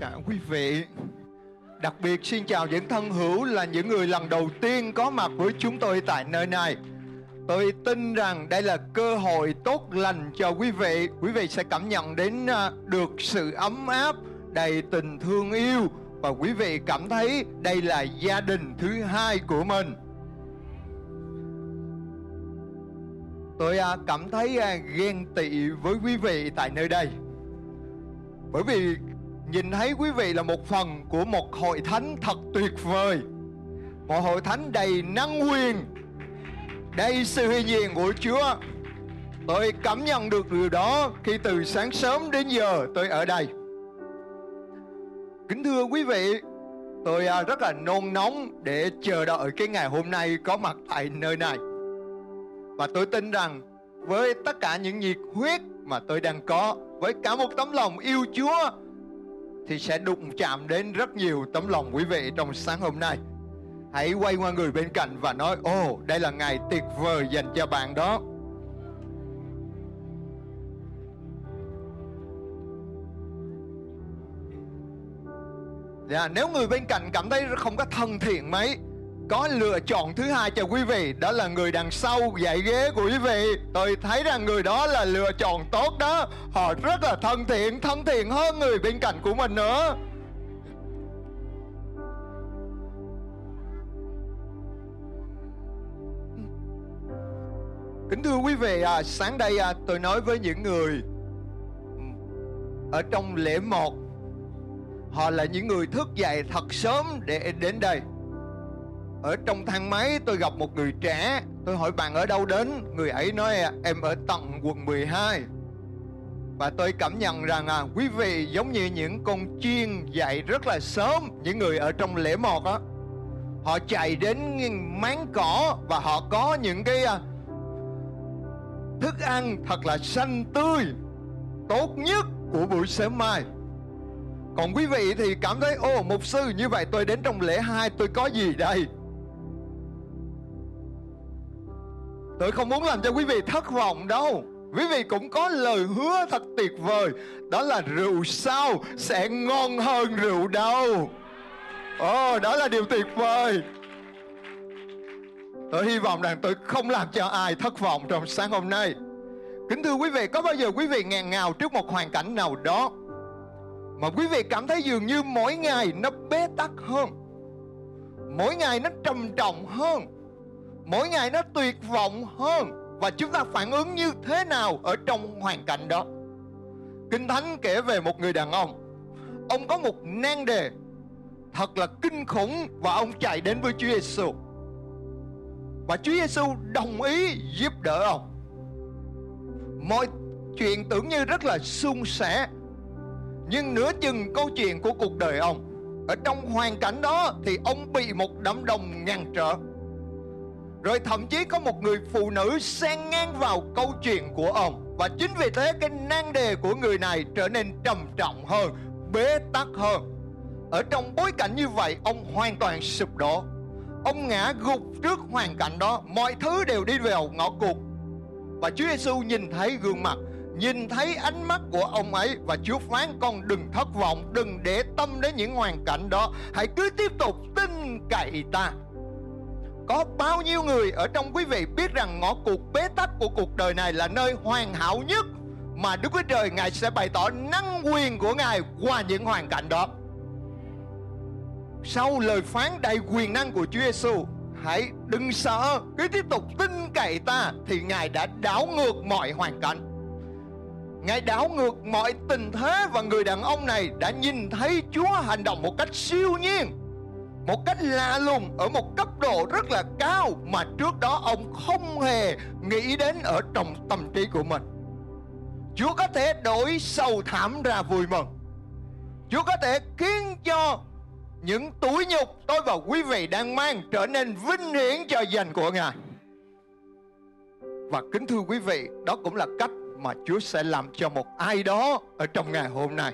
cả quý vị. Đặc biệt xin chào những thân hữu là những người lần đầu tiên có mặt với chúng tôi tại nơi này. Tôi tin rằng đây là cơ hội tốt lành cho quý vị. Quý vị sẽ cảm nhận đến được sự ấm áp, đầy tình thương yêu. Và quý vị cảm thấy đây là gia đình thứ hai của mình. Tôi cảm thấy ghen tị với quý vị tại nơi đây. Bởi vì nhìn thấy quý vị là một phần của một hội thánh thật tuyệt vời. Một hội thánh đầy năng quyền, đầy sự hiện diện của Chúa. Tôi cảm nhận được điều đó khi từ sáng sớm đến giờ tôi ở đây. Kính thưa quý vị, tôi rất là nôn nóng để chờ đợi cái ngày hôm nay có mặt tại nơi này. Và tôi tin rằng với tất cả những nhiệt huyết mà tôi đang có, với cả một tấm lòng yêu Chúa, thì sẽ đụng chạm đến rất nhiều tấm lòng quý vị trong sáng hôm nay. Hãy quay qua người bên cạnh và nói: "Ồ, đây là ngày tuyệt vời dành cho bạn đó." Nếu người bên cạnh cảm thấy không có thân thiện mấy, có lựa chọn thứ hai cho quý vị, đó là người đằng sau dãy ghế của quý vị. Tôi thấy rằng người đó là lựa chọn tốt đó. Họ rất là thân thiện hơn người bên cạnh của mình nữa. Kính thưa quý vị, sáng đây tôi nói với những người ở trong lễ một. Họ là những người thức dậy thật sớm để đến đây. Ở trong thang máy tôi gặp một người trẻ. Tôi hỏi: "Bạn ở đâu đến?" Người ấy nói: "Em ở tận quận 12 Và tôi cảm nhận rằng quý vị giống như những con chiên dậy rất là sớm. Những người ở trong lễ một đó, họ chạy đến máng cỏ và họ có những cái thức ăn thật là xanh tươi, tốt nhất của buổi sáng mai. Còn quý vị thì cảm thấy: "Ô, mục sư, như vậy tôi đến trong lễ 2 tôi có gì đây?" Tôi không muốn làm cho quý vị thất vọng đâu. Quý vị cũng có lời hứa thật tuyệt vời, đó là rượu sau sẽ ngon hơn rượu đầu. Ồ, đó là điều tuyệt vời. Tôi hy vọng rằng tôi không làm cho ai thất vọng trong sáng hôm nay. Kính thưa quý vị, có bao giờ quý vị nghẹn ngào trước một hoàn cảnh nào đó mà quý vị cảm thấy dường như mỗi ngày nó bế tắc hơn, mỗi ngày nó trầm trọng hơn, mỗi ngày nó tuyệt vọng hơn? Và chúng ta phản ứng như thế nào ở trong hoàn cảnh đó? Kinh Thánh kể về một người đàn ông. Ông có một nan đề thật là kinh khủng và ông chạy đến với Chúa Giêsu. Và Chúa Giêsu đồng ý giúp đỡ ông. Mọi chuyện tưởng như rất là suôn sẻ, nhưng nửa chừng câu chuyện của cuộc đời ông, ở trong hoàn cảnh đó thì ông bị một đám đông ngăn trở. Rồi thậm chí có một người phụ nữ xen ngang vào câu chuyện của ông. Và chính vì thế cái nan đề của người này trở nên trầm trọng hơn, bế tắc hơn. Ở trong bối cảnh như vậy, ông hoàn toàn sụp đổ. Ông ngã gục trước hoàn cảnh đó. Mọi thứ đều đi vào ngõ cụt. Và Chúa Giêsu nhìn thấy gương mặt, nhìn thấy ánh mắt của ông ấy, và Chúa phán: "Con đừng thất vọng, đừng để tâm đến những hoàn cảnh đó, hãy cứ tiếp tục tin cậy ta." Có bao nhiêu người ở trong quý vị biết rằng ngõ cụt bế tắc của cuộc đời này là nơi hoàn hảo nhất mà Đức Chúa Trời Ngài sẽ bày tỏ năng quyền của Ngài qua những hoàn cảnh đó? Sau lời phán đầy quyền năng của Chúa Giêsu: "Hãy đừng sợ, cứ tiếp tục tin cậy ta", thì Ngài đã đảo ngược mọi hoàn cảnh, Ngài đảo ngược mọi tình thế. Và người đàn ông này đã nhìn thấy Chúa hành động một cách siêu nhiên, một cách lạ lùng, ở một cấp độ rất là cao mà trước đó ông không hề nghĩ đến ở trong tâm trí của mình. Chúa có thể đổi sầu thảm ra vui mừng. Chúa có thể khiến cho những tủi nhục tôi và quý vị đang mang trở nên vinh hiển cho danh của Ngài. Và kính thưa quý vị, đó cũng là cách mà Chúa sẽ làm cho một ai đó ở trong ngày hôm nay.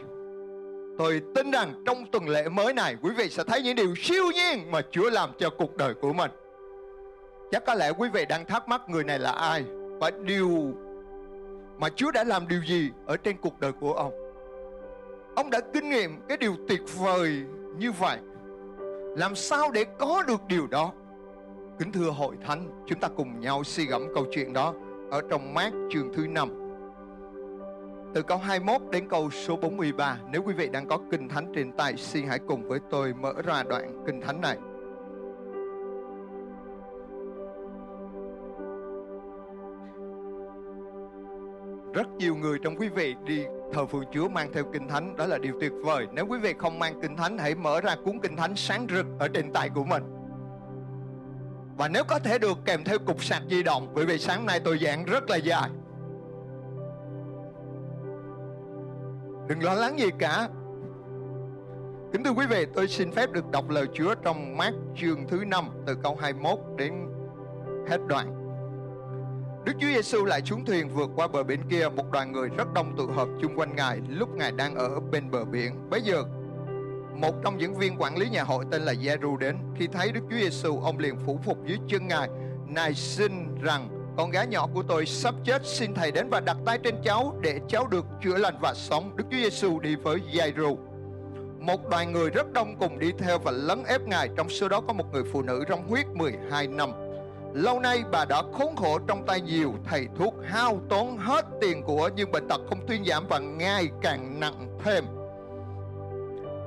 Tôi tin rằng trong tuần lễ mới này, quý vị sẽ thấy những điều siêu nhiên mà Chúa làm cho cuộc đời của mình. Chắc có lẽ quý vị đang thắc mắc người này là ai, và điều mà Chúa đã làm điều gì ở trên cuộc đời của ông. Ông đã kinh nghiệm cái điều tuyệt vời như vậy. Làm sao để có được điều đó? Kính thưa hội thánh, chúng ta cùng nhau suy gẫm câu chuyện đó ở trong Mác chương thứ 5, từ câu 21 đến câu số 43. Nếu quý vị đang có Kinh Thánh trên tay, xin hãy cùng với tôi mở ra đoạn Kinh Thánh này. Rất nhiều người trong quý vị đi thờ phượng Chúa mang theo Kinh Thánh, đó là điều tuyệt vời. Nếu quý vị không mang Kinh Thánh, hãy mở ra cuốn Kinh Thánh sáng rực ở trên tay của mình. Và nếu có thể được kèm theo cục sạc di động, bởi vì sáng nay tôi giảng rất là dài. Đừng lo lắng gì cả. Kính thưa quý vị, tôi xin phép được đọc lời Chúa trong Mác chương thứ 5 từ câu 21 đến hết đoạn. Đức Chúa Giêsu lại xuống thuyền vượt qua bờ biển kia, một đoàn người rất đông tụ họp chung quanh Ngài lúc Ngài đang ở bên bờ biển. Bấy giờ, một trong những viên quản lý nhà hội tên là Giê-ru đến, khi thấy Đức Chúa Giêsu, ông liền phủ phục dưới chân Ngài, nài xin rằng: "Con gái nhỏ của tôi sắp chết, xin thầy đến và đặt tay trên cháu để cháu được chữa lành và sống." Đức Chúa Giêsu đi với Giê-ru. Một đoàn người rất đông cùng đi theo và lấn ép Ngài, trong số đó có một người phụ nữ rong huyết 12 năm. Lâu nay bà đã khốn khổ trong tay nhiều thầy thuốc, hao tốn hết tiền của, nhưng bệnh tật không thuyên giảm và ngày càng nặng thêm.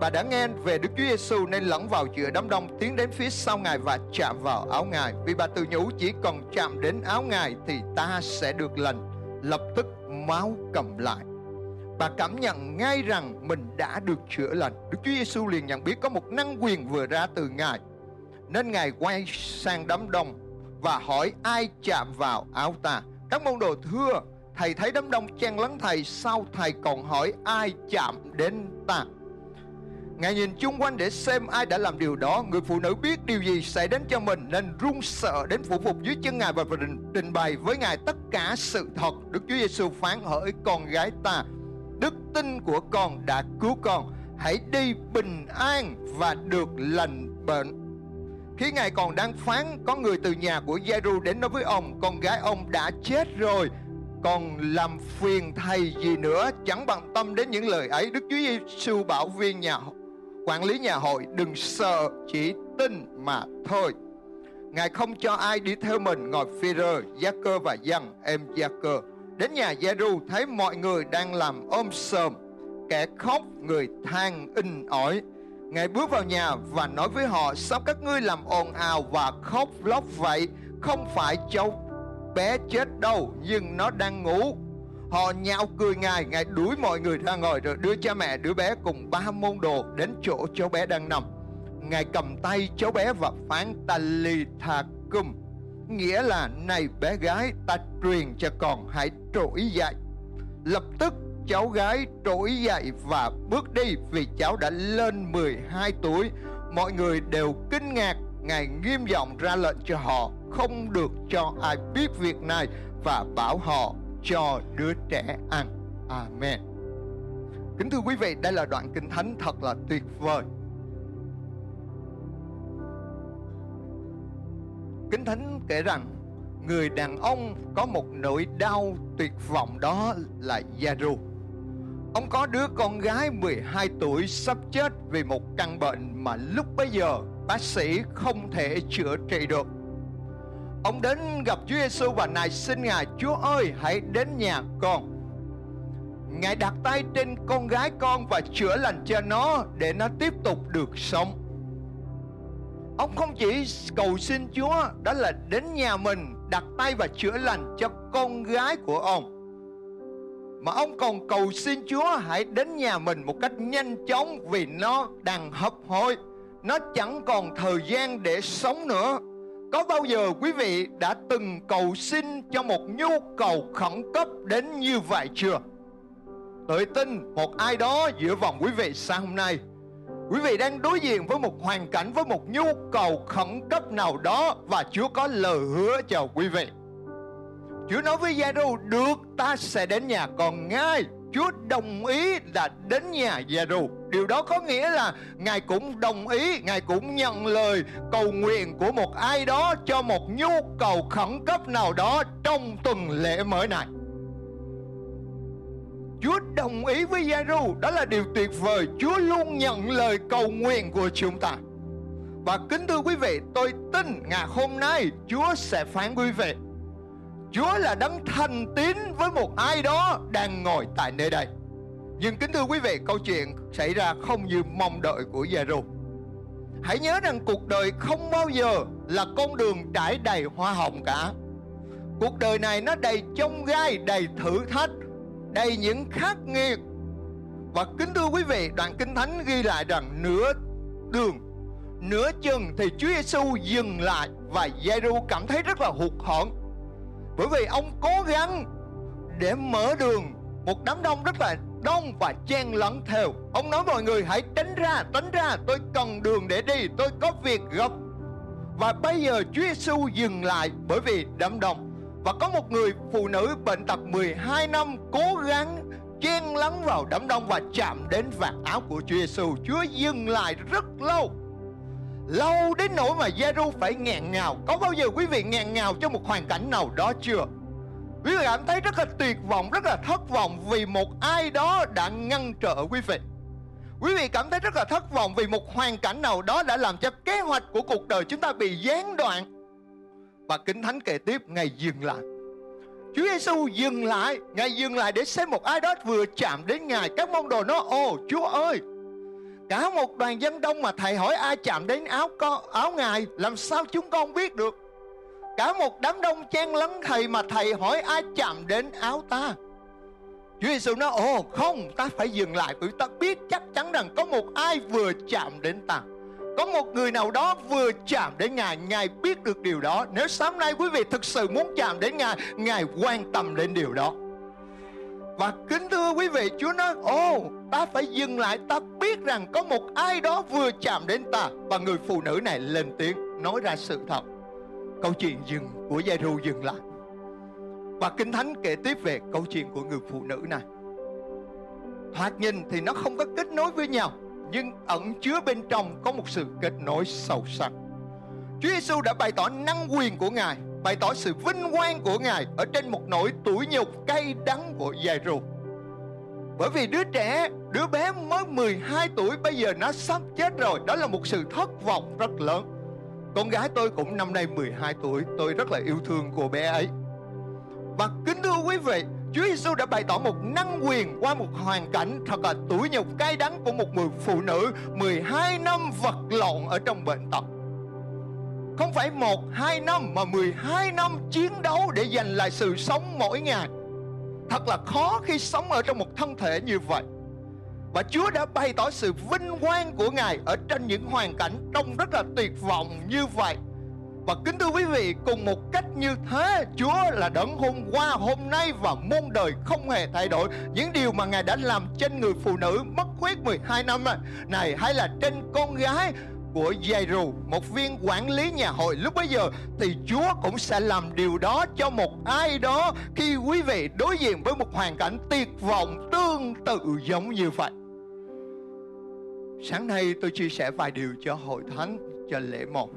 Bà đã nghe về Đức Chúa Giêsu nên lẫn vào giữa đám đông, tiến đến phía sau Ngài và chạm vào áo Ngài, vì bà tự nhủ: "Chỉ cần chạm đến áo Ngài thì ta sẽ được lành." Lập tức máu cầm lại. Bà cảm nhận ngay rằng mình đã được chữa lành. Đức Chúa Giêsu liền nhận biết có một năng quyền vừa ra từ Ngài, nên Ngài quay sang đám đông và hỏi: "Ai chạm vào áo ta?" Các môn đồ thưa: "Thầy thấy đám đông chen lấn thầy, sao thầy còn hỏi ai chạm đến ta?" Ngài nhìn chung quanh để xem ai đã làm điều đó. Người phụ nữ biết điều gì xảy đến cho mình nên run sợ đến phủ phục dưới chân Ngài và trình bày với Ngài tất cả sự thật. Đức Chúa Giêsu phán: "Hỡi con gái ta, đức tin của con đã cứu con, hãy đi bình an và được lành bệnh." Khi Ngài còn đang phán, có người từ nhà của Giê-ru đến nói với ông: "Con gái ông đã chết rồi, còn làm phiền thầy gì nữa?" Chẳng bận tâm đến những lời ấy, Đức Chúa Giê-xu bảo viên quản lý nhà hội: "Đừng sợ, chỉ tin mà thôi." Ngài không cho ai đi theo mình ngoài Phêrô, Gia-cơ và Giăng em Gia-cơ. Đến nhà Giê-ru, thấy mọi người đang làm ôm sòm, kẻ khóc, người than in ỏi. Ngài bước vào nhà và nói với họ: "Sao các ngươi làm ồn ào và khóc lóc vậy? Không phải cháu bé chết đâu, nhưng nó đang ngủ." Họ nhạo cười Ngài. Ngài đuổi mọi người ra ngoài rồi đưa cha mẹ đứa bé cùng 3 môn đồ đến chỗ cháu bé đang nằm. Ngài cầm tay cháu bé và phán: "Talitha cum", nghĩa là: "Này bé gái, ta truyền cho con, hãy trỗi dậy." Lập tức cháu gái trỗi dậy và bước đi, vì cháu đã lên 12 tuổi. Mọi người đều kinh ngạc. Ngài nghiêm giọng ra lệnh cho họ không được cho ai biết việc này và bảo họ cho đứa trẻ ăn. Amen. Kính thưa quý vị, đây là đoạn Kinh Thánh thật là tuyệt vời. Kinh Thánh kể rằng người đàn ông có một nỗi đau tuyệt vọng, đó là Giê-ru. Ông có đứa con gái 12 tuổi sắp chết vì một căn bệnh mà lúc bấy giờ bác sĩ không thể chữa trị được. Ông đến gặp Chúa Giêsu và nài xin Ngài: "Chúa ơi, hãy đến nhà con." Ngài đặt tay trên con gái con và chữa lành cho nó để nó tiếp tục được sống. Ông không chỉ cầu xin Chúa, đó là đến nhà mình đặt tay và chữa lành cho con gái của ông, mà ông còn cầu xin Chúa hãy đến nhà mình một cách nhanh chóng, vì nó đang hấp hối, nó chẳng còn thời gian để sống nữa. Có bao giờ quý vị đã từng cầu xin cho một nhu cầu khẩn cấp đến như vậy chưa? Tôi tin một ai đó giữa vòng quý vị sáng hôm nay, quý vị đang đối diện với một hoàn cảnh, với một nhu cầu khẩn cấp nào đó, và Chúa có lời hứa cho quý vị. Chúa nói với Giê-ru: "Được, ta sẽ đến nhà con ngay." Chúa đồng ý là đến nhà Giê-ru. Điều đó có nghĩa là Ngài cũng đồng ý, Ngài cũng nhận lời cầu nguyện của một ai đó cho một nhu cầu khẩn cấp nào đó trong tuần lễ mới này. Chúa đồng ý với Giê-ru. Đó là điều tuyệt vời. Chúa luôn nhận lời cầu nguyện của chúng ta. Và kính thưa quý vị, tôi tin ngày hôm nay Chúa sẽ phán quý vị. Chúa là đấng thành tín với một ai đó đang ngồi tại nơi đây. Nhưng kính thưa quý vị, câu chuyện xảy ra không như mong đợi của Giê-ru. Hãy nhớ rằng cuộc đời không bao giờ là con đường trải đầy hoa hồng cả. Cuộc đời này nó đầy chông gai, đầy thử thách, đầy những khắc nghiệt. Và kính thưa quý vị, đoạn Kinh Thánh ghi lại rằng nửa đường, nửa chừng thì Chúa Giê-xu dừng lại. Và Giê-ru cảm thấy rất là hụt hẫng, bởi vì ông cố gắng để mở đường, một đám đông rất là đông và chen lẫn theo. Ông nói mọi người hãy tránh ra, tôi cần đường để đi, tôi có việc gấp. Và bây giờ Chúa Giê-xu dừng lại bởi vì đám đông. Và có một người phụ nữ bệnh tật 12 năm cố gắng chen lấn vào đám đông và chạm đến vạt áo của Chúa Giê-xu. Chúa dừng lại rất lâu, lâu đến nỗi mà Giê-ru phải nghẹn ngào. Có bao giờ quý vị nghẹn ngào trong một hoàn cảnh nào đó chưa? Quý vị cảm thấy rất là tuyệt vọng, rất là thất vọng vì một ai đó đã ngăn trở quý vị. Quý vị cảm thấy rất là thất vọng vì một hoàn cảnh nào đó đã làm cho kế hoạch của cuộc đời chúng ta bị gián đoạn. Và Kinh Thánh kể tiếp, Ngài dừng lại. Chúa Giê-xu dừng lại, Ngài dừng lại để xem một ai đó vừa chạm đến Ngài. Các môn đồ nói, ồ Chúa ơi, cả một đoàn dân đông mà thầy hỏi ai chạm đến áo Ngài, làm sao chúng con biết được? Cả một đám đông chen lấn thầy mà thầy hỏi ai chạm đến áo ta? Chúa Giê-xu nói, ồ không, ta phải dừng lại, bởi ta biết chắc chắn rằng có một ai vừa chạm đến ta. Có một người nào đó vừa chạm đến Ngài. Ngài biết được điều đó. Nếu sáng nay quý vị thực sự muốn chạm đến Ngài, Ngài quan tâm đến điều đó. Và kính thưa quý vị, Chúa nói, ồ ta phải dừng lại, ta biết rằng có một ai đó vừa chạm đến ta. Và người phụ nữ này lên tiếng nói ra sự thật. Câu chuyện của Giê-ru dừng lại. Và Kinh Thánh kể tiếp về câu chuyện của người phụ nữ này. Thoạt nhìn thì nó không có kết nối với nhau, nhưng ẩn chứa bên trong có một sự kết nối sâu sắc. Chúa Giê-xu đã bày tỏ năng quyền của Ngài, bày tỏ sự vinh quang của Ngài ở trên một nỗi tủi nhục cay đắng của Giê-ru. Bởi vì đứa bé mới 12 tuổi bây giờ nó sắp chết rồi. Đó là một sự thất vọng rất lớn. Con gái tôi cũng năm nay 12 tuổi, tôi rất là yêu thương cô bé ấy. Và kính thưa quý vị, Chúa Giê-xu đã bày tỏ một năng quyền qua một hoàn cảnh thật là tủi nhục cay đắng của một người phụ nữ 12 năm vật lộn ở trong bệnh tật. Không phải 1-2 năm mà 12 năm chiến đấu để giành lại sự sống mỗi ngày. Thật là khó khi sống ở trong một thân thể như vậy. Và Chúa đã bày tỏ sự vinh quang của Ngài ở trên những hoàn cảnh trông rất là tuyệt vọng như vậy. Và kính thưa quý vị, cùng một cách như thế, Chúa là đấng hôm qua, hôm nay và muôn đời không hề thay đổi. Những điều mà Ngài đã làm trên người phụ nữ mất huyết 12 năm này, hay là trên con gái của Giê-ru, một viên quản lý nhà hội lúc bấy giờ, thì Chúa cũng sẽ làm điều đó cho một ai đó khi quý vị đối diện với một hoàn cảnh tuyệt vọng tương tự giống như vậy. Sáng nay tôi chia sẻ vài điều cho hội thánh, cho lễ một.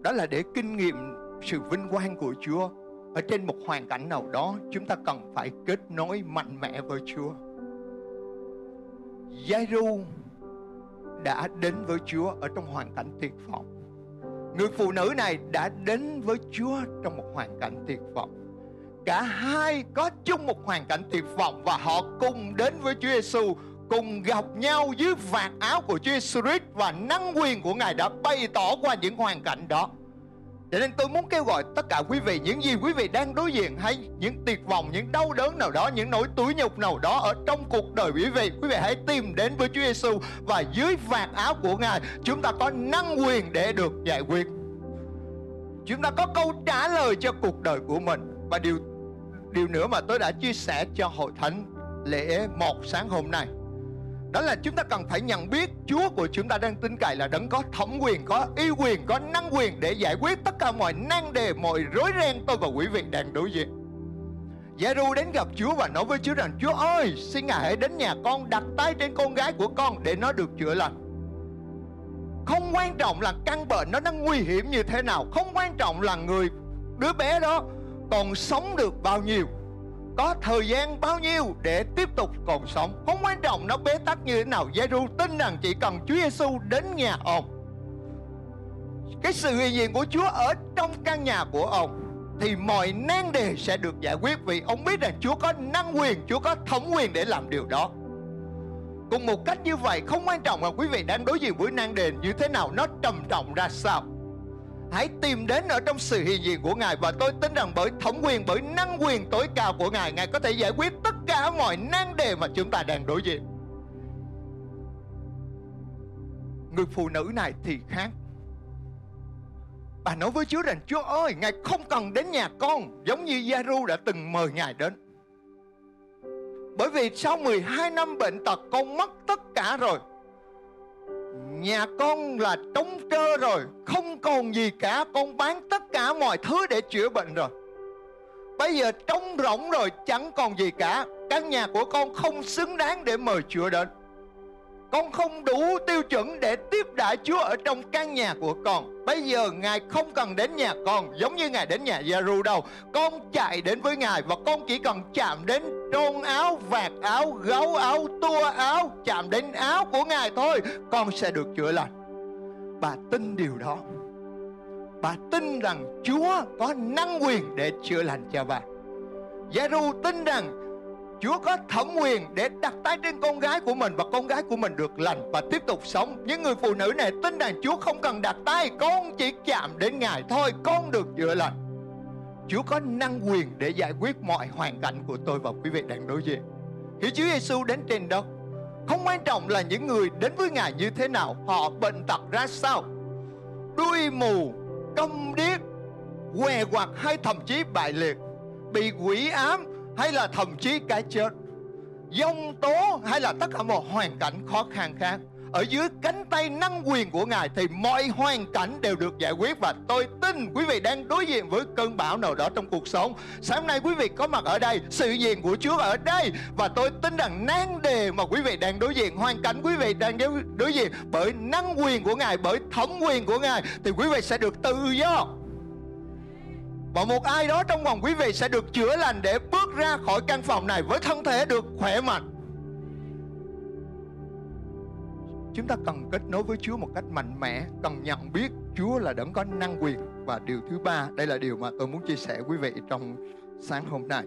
Đó là để kinh nghiệm sự vinh quang của Chúa ở trên một hoàn cảnh nào đó, chúng ta cần phải kết nối mạnh mẽ với Chúa. Giê-ru đã đến với Chúa ở trong hoàn cảnh tuyệt vọng. Người phụ nữ này đã đến với Chúa trong một hoàn cảnh tuyệt vọng. Cả hai có chung một hoàn cảnh tuyệt vọng và họ cùng đến với Chúa Giê-xu, cùng gặp nhau dưới vạt áo của Chúa Giê-xu Christ và năng quyền của Ngài đã bày tỏ qua những hoàn cảnh đó. Cho nên tôi muốn kêu gọi tất cả quý vị, những gì quý vị đang đối diện hay những tuyệt vọng, những đau đớn nào đó, những nỗi tủi nhục nào đó ở trong cuộc đời quý vị hãy tìm đến với Chúa Giê-xu và dưới vạt áo của Ngài chúng ta có năng quyền để được giải quyết. Chúng ta có câu trả lời cho cuộc đời của mình. Và điều nữa mà tôi đã chia sẻ cho hội thánh lễ một sáng hôm nay, đó là chúng ta cần phải nhận biết Chúa của chúng ta đang tin cậy là đấng có thẩm quyền, có uy quyền, có năng quyền để giải quyết tất cả mọi nan đề, mọi rối ren tôi và quý vị đang đối diện. Giê-ru đến gặp Chúa và nói với Chúa rằng, Chúa ơi, xin Ngài hãy đến nhà con, đặt tay trên con gái của con để nó được chữa lành. Không quan trọng là căn bệnh nó đang nguy hiểm như thế nào, không quan trọng là đứa bé đó còn sống được bao nhiêu. có thời gian bao nhiêu để tiếp tục còn sống. Không quan trọng nó bế tắc như thế nào, Giê-ru tin rằng chỉ cần Chúa Giê-xu đến nhà ông, cái sự hiện diện của Chúa ở trong căn nhà của ông, thì mọi nan đề sẽ được giải quyết. Vì ông biết rằng Chúa có năng quyền, Chúa có thẩm quyền để làm điều đó. Cùng một cách như vậy, không quan trọng là quý vị đang đối diện với nan đề như thế nào, nó trầm trọng ra sao, hãy tìm đến ở trong sự hiện diện của Ngài. Và tôi tin rằng bởi thẩm quyền, bởi năng quyền tối cao của Ngài, Ngài có thể giải quyết tất cả mọi nan đề mà chúng ta đang đối diện. Người phụ nữ này thì khác. Bà nói với Chúa rằng: Chúa ơi, Ngài không cần đến nhà con, giống như Giê-ru đã từng mời Ngài đến. Bởi vì sau 12 năm bệnh tật, con mất tất cả rồi, nhà con là trống trơ rồi, không còn gì cả. Con bán tất cả mọi thứ để chữa bệnh rồi, bây giờ trống rỗng rồi, chẳng còn gì cả. Căn nhà của con không xứng đáng để mời Chúa đến. Con không đủ tiêu chuẩn để tiếp đãi Chúa ở trong căn nhà của con. Bây giờ Ngài không cần đến nhà con giống như Ngài đến nhà Giê-ru đâu. Con chạy đến với Ngài và con chỉ cần chạm đến trôn áo, vạt áo, gấu áo, tua áo, chạm đến áo của Ngài thôi, con sẽ được chữa lành. Bà tin điều đó. Bà tin rằng Chúa có năng quyền để chữa lành cho bà. Giê-ru tin rằng Chúa có thẩm quyền để đặt tay trên con gái của mình và con gái của mình được lành và tiếp tục sống. Những người phụ nữ này tin rằng Chúa không cần đặt tay, con chỉ chạm đến Ngài thôi, con được chữa lành. Chúa có năng quyền để giải quyết mọi hoàn cảnh của tôi và quý vị đang đối diện. Khi Chúa Giê-xu đến trên đó, không quan trọng là những người đến với Ngài như thế nào, họ bệnh tật ra sao, đuôi mù, câm điếc, què quặt hay thậm chí bại liệt, bị quỷ ám hay là thậm chí cái chết, giông tố hay là tất cả mọi hoàn cảnh khó khăn khác, ở dưới cánh tay năng quyền của Ngài thì mọi hoàn cảnh đều được giải quyết. Và tôi tin quý vị đang đối diện với cơn bão nào đó trong cuộc sống. Sáng hôm nay quý vị có mặt ở đây, sự diện của Chúa ở đây. Và tôi tin rằng nan đề mà quý vị đang đối diện, hoàn cảnh quý vị đang đối diện, bởi năng quyền của Ngài, bởi thẩm quyền của Ngài, thì quý vị sẽ được tự do. Và một ai đó trong vòng quý vị sẽ được chữa lành để bước ra khỏi căn phòng này với thân thể được khỏe mạnh. Chúng ta cần kết nối với Chúa một cách mạnh mẽ, cần nhận biết Chúa là đấng có năng quyền. Và điều thứ ba, đây là điều mà tôi muốn chia sẻ quý vị trong sáng hôm nay.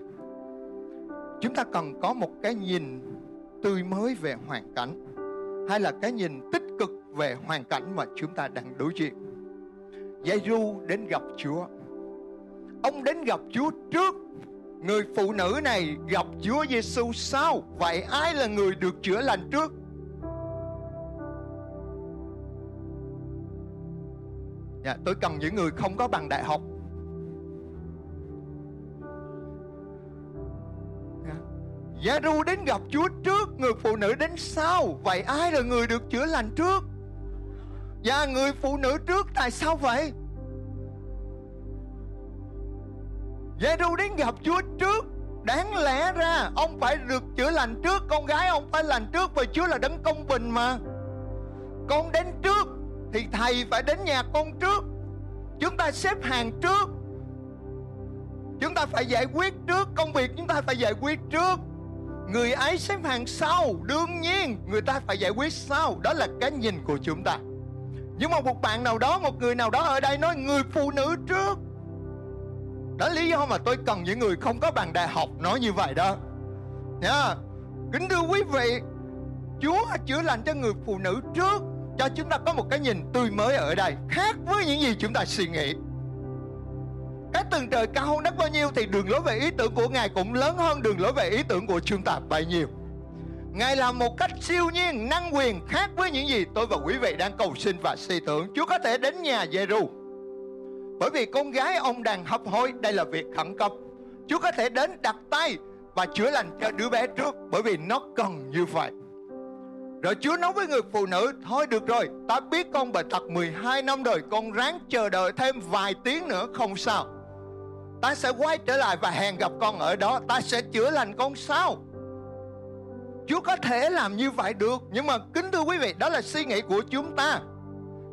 Chúng ta cần có một cái nhìn tươi mới về hoàn cảnh, hay là cái nhìn tích cực về hoàn cảnh mà chúng ta đang đối diện. Giê-ru đến gặp Chúa. Ông đến gặp Chúa trước, người phụ nữ này gặp Chúa Giê-xu sau. Vậy ai là người được chữa lành trước? Tôi cần những người không có bằng đại học. Giê-ru đến gặp Chúa trước, người phụ nữ đến sau. Vậy ai là người được chữa lành trước? Và người phụ nữ trước, tại sao vậy? Giê-ru đến gặp Chúa trước, đáng lẽ ra ông phải được chữa lành trước, con gái ông phải lành trước, vì Chúa là đấng công bình mà. Con đến trước thì thầy phải đến nhà con trước. Chúng ta xếp hàng trước, chúng ta phải giải quyết trước, công việc chúng ta phải giải quyết trước. Người ấy xếp hàng sau, đương nhiên người ta phải giải quyết sau. Đó là cái nhìn của chúng ta. Nhưng mà một bạn nào đó, một người nào đó ở đây nói người phụ nữ trước. Đó là lý do mà tôi cần những người không có bằng đại học nói như vậy đó. Kính thưa quý vị, Chúa chữa lành cho người phụ nữ trước, cho chúng ta có một cái nhìn tươi mới ở đây, khác với những gì chúng ta suy nghĩ. Cái tầng trời cao hơn đất bao nhiêu thì đường lối về ý tưởng của Ngài cũng lớn hơn đường lối về ý tưởng của chúng ta bấy nhiêu. Ngài làm một cách siêu nhiên, năng quyền khác với những gì tôi và quý vị đang cầu xin và suy tưởng. Chúa có thể đến nhà Giê-ru bởi vì con gái ông đang hấp hối, đây là việc khẩn cấp. Chúa có thể đến đặt tay và chữa lành cho đứa bé trước, bởi vì nó cần như vậy. Rồi Chúa nói với người phụ nữ: thôi được rồi, ta biết con bệnh tật 12 năm rồi, con ráng chờ đợi thêm vài tiếng nữa không sao. Ta sẽ quay trở lại và hẹn gặp con ở đó, ta sẽ chữa lành con sau. Chúa có thể làm như vậy được. Nhưng mà kính thưa quý vị, đó là suy nghĩ của chúng ta.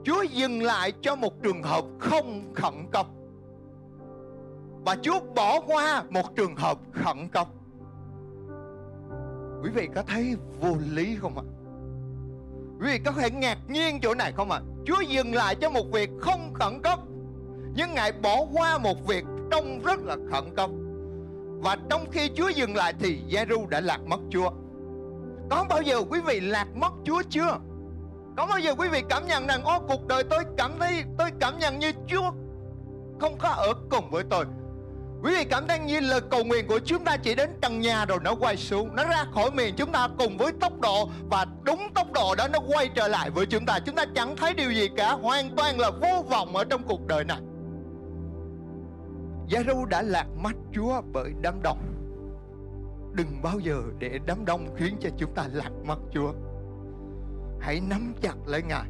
Chúa dừng lại cho một trường hợp không khẩn cấp, và Chúa bỏ qua một trường hợp khẩn cấp. Quý vị có thấy vô lý không ạ? Quý vị có thể ngạc nhiên chỗ này không ạ? Chúa dừng lại cho một việc không khẩn cấp, nhưng Ngài bỏ qua một việc trông rất là khẩn cấp. Và trong khi Chúa dừng lại thì Giê-ru đã lạc mất Chúa. Có bao giờ quý vị lạc mất Chúa chưa? Có bao giờ quý vị cảm nhận rằng ô, cuộc đời tôi cảm thấy, tôi cảm nhận như Chúa không có ở cùng với tôi. Quý vị cảm thấy như lời cầu nguyện của chúng ta chỉ đến trần nhà rồi nó quay xuống. Nó ra khỏi miền chúng ta cùng với tốc độ, và đúng tốc độ đó nó quay trở lại với chúng ta. Chúng ta chẳng thấy điều gì cả, hoàn toàn là vô vọng ở trong cuộc đời này. Giê-ru đã lạc mắt Chúa bởi đám đông. Đừng bao giờ để đám đông khiến cho chúng ta lạc mắt Chúa. Hãy nắm chặt lấy Ngài.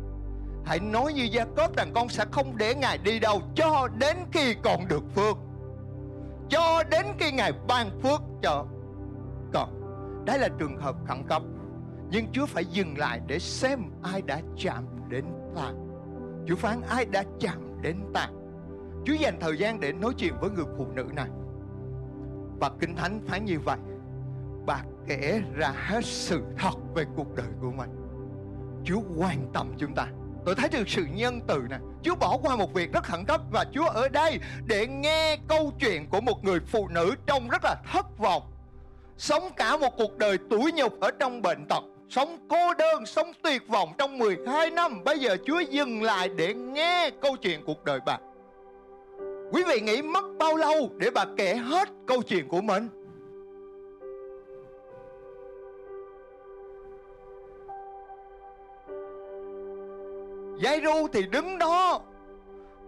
Hãy nói như Gia-cốp rằng con sẽ không để Ngài đi đâu cho đến khi còn được phước, cho đến khi Ngài ban phước cho con. Đấy là trường hợp khẩn cấp, nhưng Chúa phải dừng lại để xem ai đã chạm đến ta. Chúa phán ai đã chạm đến ta. Chúa dành thời gian để nói chuyện với người phụ nữ này. Và Kinh Thánh phán như vậy: bà kể ra hết sự thật về cuộc đời của mình. Chúa quan tâm chúng ta. Tôi thấy được sự nhân từ này. Chúa bỏ qua một việc rất khẩn cấp, và Chúa ở đây để nghe câu chuyện của một người phụ nữ trông rất là thất vọng, sống cả một cuộc đời tủi nhục ở trong bệnh tật, sống cô đơn, sống tuyệt vọng trong 12 năm. Bây giờ Chúa dừng lại để nghe câu chuyện cuộc đời bà. Quý vị nghĩ mất bao lâu để bà kể hết câu chuyện của mình? Giê-ru thì đứng đó,